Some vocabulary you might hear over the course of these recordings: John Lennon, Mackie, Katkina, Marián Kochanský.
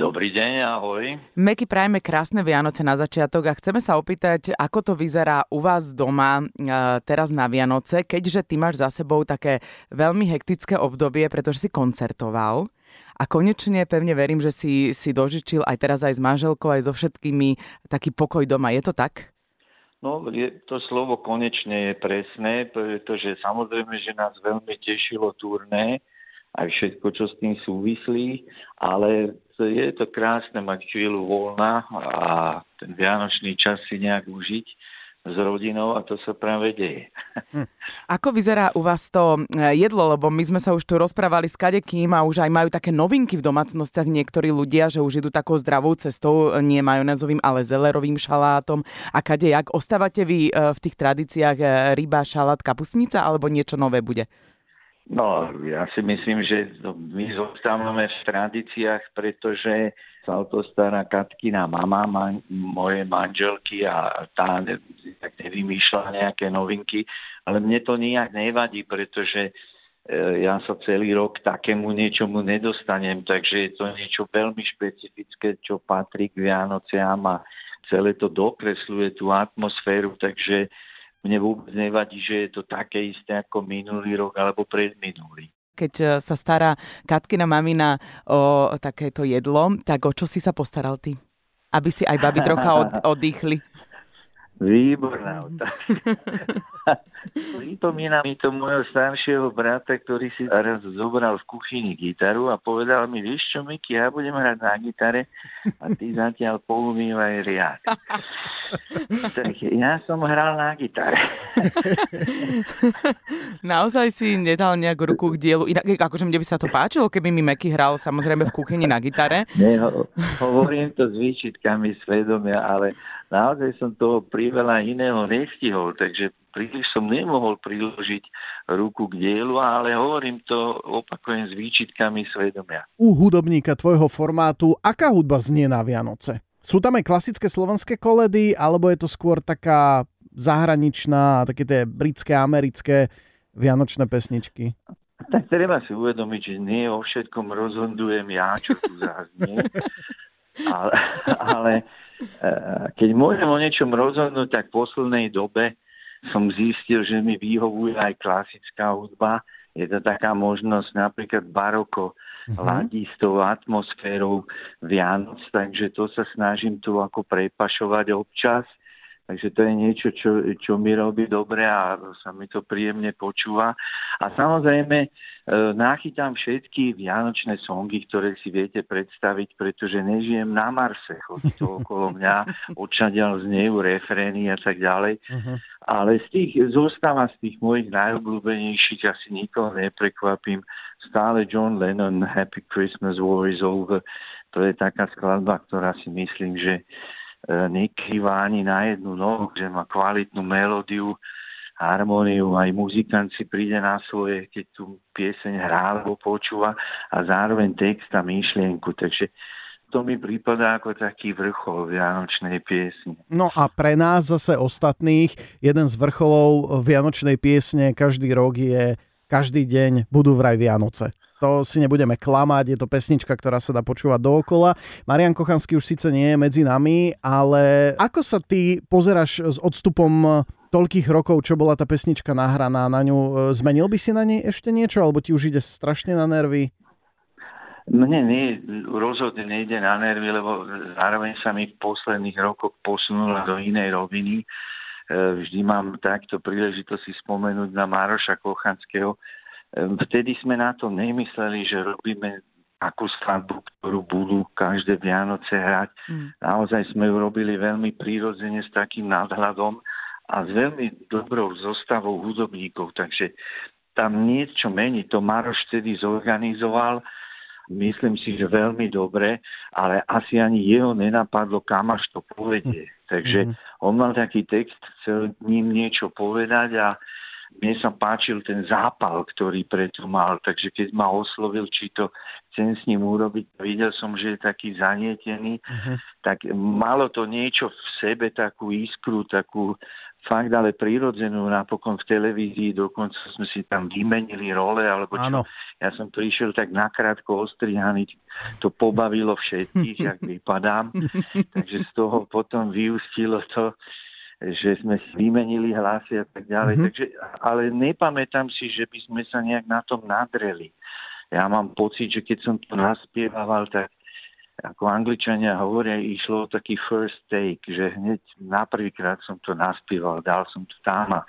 Dobrý deň, ahoj. Mackie, prajeme krásne Vianoce na začiatok a chceme sa opýtať, ako to vyzerá u vás doma teraz na Vianoce, keďže ty máš za sebou také veľmi hektické obdobie, pretože si koncertoval a konečne pevne verím, že si dožičil aj teraz aj s manželkou, aj so všetkými taký pokoj doma. Je to tak? No, to slovo konečne je presné, pretože samozrejme, že nás veľmi tešilo turné, aj všetko, čo s tým súvislí, ale je to krásne mať chvíľu voľna a ten vianočný čas si nejak užiť s rodinou a to sa práve deje. Ako vyzerá u vás to jedlo? Lebo my sme sa už tu rozprávali s kadekým a už aj majú také novinky v domácnostiach niektorí ľudia, že už idú takou zdravou cestou, nie majonézovým, ale zelerovým šalátom. A kadejak, ostávate vy v tých tradíciách ryba, šalát, kapustnica alebo niečo nové bude? No, ja si myslím, že my zostávame v tradíciách, pretože sa o to stará Katkina mama, moje manželky a tá tak nevymýšľa nejaké novinky, ale mne to nijak nevadí, pretože ja sa celý rok takému niečomu nedostanem, takže je to niečo veľmi špecifické, čo patrí k Vianociam a celé to dokresľuje tú atmosféru, takže mne vôbec nevadí, že je to také isté ako minulý rok alebo predminulý. Keď sa stará Katkina mamina o takéto jedlo, tak o čo si sa postaral ty? Aby si aj babi trocha oddychli. Výborná otázka. Pripomína mi to môjho staršieho brata, ktorý si raz zobral v kuchyni gitaru a povedal mi, vieš čo, Miky, ja budem hrať na gitare a ty zatiaľ poumývaj riad. Tak ja som hral na gitare. Naozaj si nedal nejakú ruku k dielu. Inak, akože mne by sa to páčilo, keby mi Mackie hral samozrejme v kuchyni na gitare. Nie, hovorím to s výčitkami svedomia, ale naozaj som toho priveľa iného nestihol, takže príliš som nemohol priložiť ruku k dielu, ale hovorím to, opakujem, s výčitkami svedomia. U hudobníka tvojho formátu, aká hudba znie na Vianoce? Sú tam aj klasické slovenské koledy, alebo je to skôr taká zahraničná, také tie britské, americké vianočné pesničky? Tak treba si uvedomiť, že nie o všetkom rozhodujem ja, čo tu zaznie. Ale keď môžem o niečom rozhodnúť, tak v poslednej dobe som zistil, že mi vyhovuje aj klasická hudba. Je to taká možnosť napríklad baroko ladí s tou atmosférou Vianoc, takže to sa snažím tu ako prepašovať občas. Takže to je niečo, čo mi robí dobre a sa mi to príjemne počúva. A samozrejme nachytám všetky vianočné songy, ktoré si viete predstaviť, pretože nežijem na Marse, chodí to okolo mňa, odčadiaľ znejú refrény a tak ďalej. Ale zostáva z tých mojich najobľúbenejších, asi nikoho neprekvapím, stále John Lennon, Happy Christmas, War is Over. To je taká skladba, ktorá si myslím, že nekrýva ani na jednu nohu, že má kvalitnú melódiu, harmóniu, aj muzikant si príde na svoje, keď tú pieseň hrá alebo počúva a zároveň text a myšlienku, takže to mi prípadá ako taký vrchol vianočnej piesne. No a pre nás zase ostatných, jeden z vrcholov vianočnej piesne každý rok je Každý deň budú vraj Vianoce. To si nebudeme klamať, je to pesnička, ktorá sa dá počúvať dookola. Marián Kochanský už síce nie je medzi nami, ale ako sa ty pozeráš s odstupom toľkých rokov, čo bola tá pesnička nahraná na ňu? Zmenil by si na nej ešte niečo, alebo ti už ide strašne na nervy? Mne rozhodne nejde na nervy, lebo zároveň sa mi v posledných rokoch posunula do inej roviny. Vždy mám takto príležitosť si spomenúť na Maroša Kochanského. Vtedy sme na to nemysleli, že robíme takú skladbu, ktorú budú každé Vianoce hrať. Naozaj sme ju robili veľmi prirodzene s takým nadhľadom a s veľmi dobrou zostavou hudobníkov. Takže tam niečo mení. To Maroš vtedy zorganizoval, myslím si, že veľmi dobre, ale asi ani jeho nenapadlo, kam až to povedie. Takže on mal taký text, chcel ním niečo povedať a mne sa páčil ten zápal, ktorý preto mal, takže keď ma oslovil, či to chcem s ním urobiť, videl som, že je taký zanietený, tak malo to niečo v sebe, takú iskru, takú fakt ale prirodzenú. Napokon v televízii dokonca sme si tam vymenili role, alebo čo. Ja som prišiel tak nakrátko ostrihaný, to pobavilo všetkých, jak vypadám. Takže z toho potom vyústilo to, že sme si vymenili hlasy a tak ďalej. Mm-hmm. Takže, ale nepamätám si, že by sme sa nejak na tom nadreli. Ja mám pocit, že keď som to naspieval, tak ako Angličania hovoria, išlo o taký first take, že hneď na prvýkrát som to naspieval, dal som to tam a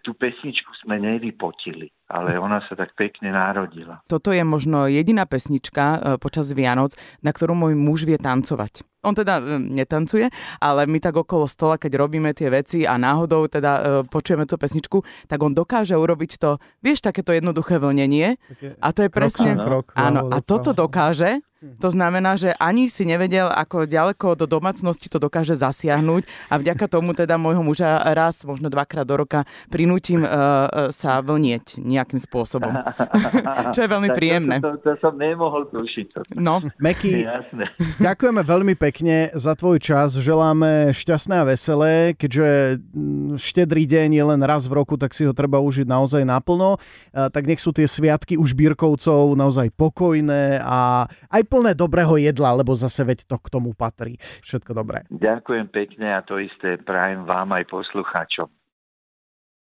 tú pesničku sme nevypotili, ale ona sa tak pekne narodila. Toto je možno jediná pesnička počas Vianoc, na ktorú môj muž vie tancovať. On teda netancuje, ale my tak okolo stola, keď robíme tie veci a náhodou teda počujeme tú pesničku, tak on dokáže urobiť to, vieš, takéto jednoduché vlnenie. A to je presne... Krok, áno, a toto dokáže. To znamená, že ani si nevedel, ako ďaleko do domácnosti to dokáže zasiahnuť a vďaka tomu teda môjho muža raz, možno dvakrát do roka prinútim sa vlnieť nejakým spôsobom. Čo je veľmi príjemné. To som nemohol tušiť. No. Mackie, ďakujeme veľmi pekne za tvoj čas. Želáme šťastné a veselé, keďže štedrý deň je len raz v roku, tak si ho treba užiť naozaj naplno. Tak nech sú tie sviatky už Bírkovcov naozaj pokojné a aj plné dobrého jedla, lebo zase veď to k tomu patrí. Všetko dobré. Ďakujem pekne a to isté prajem vám aj poslucháčom.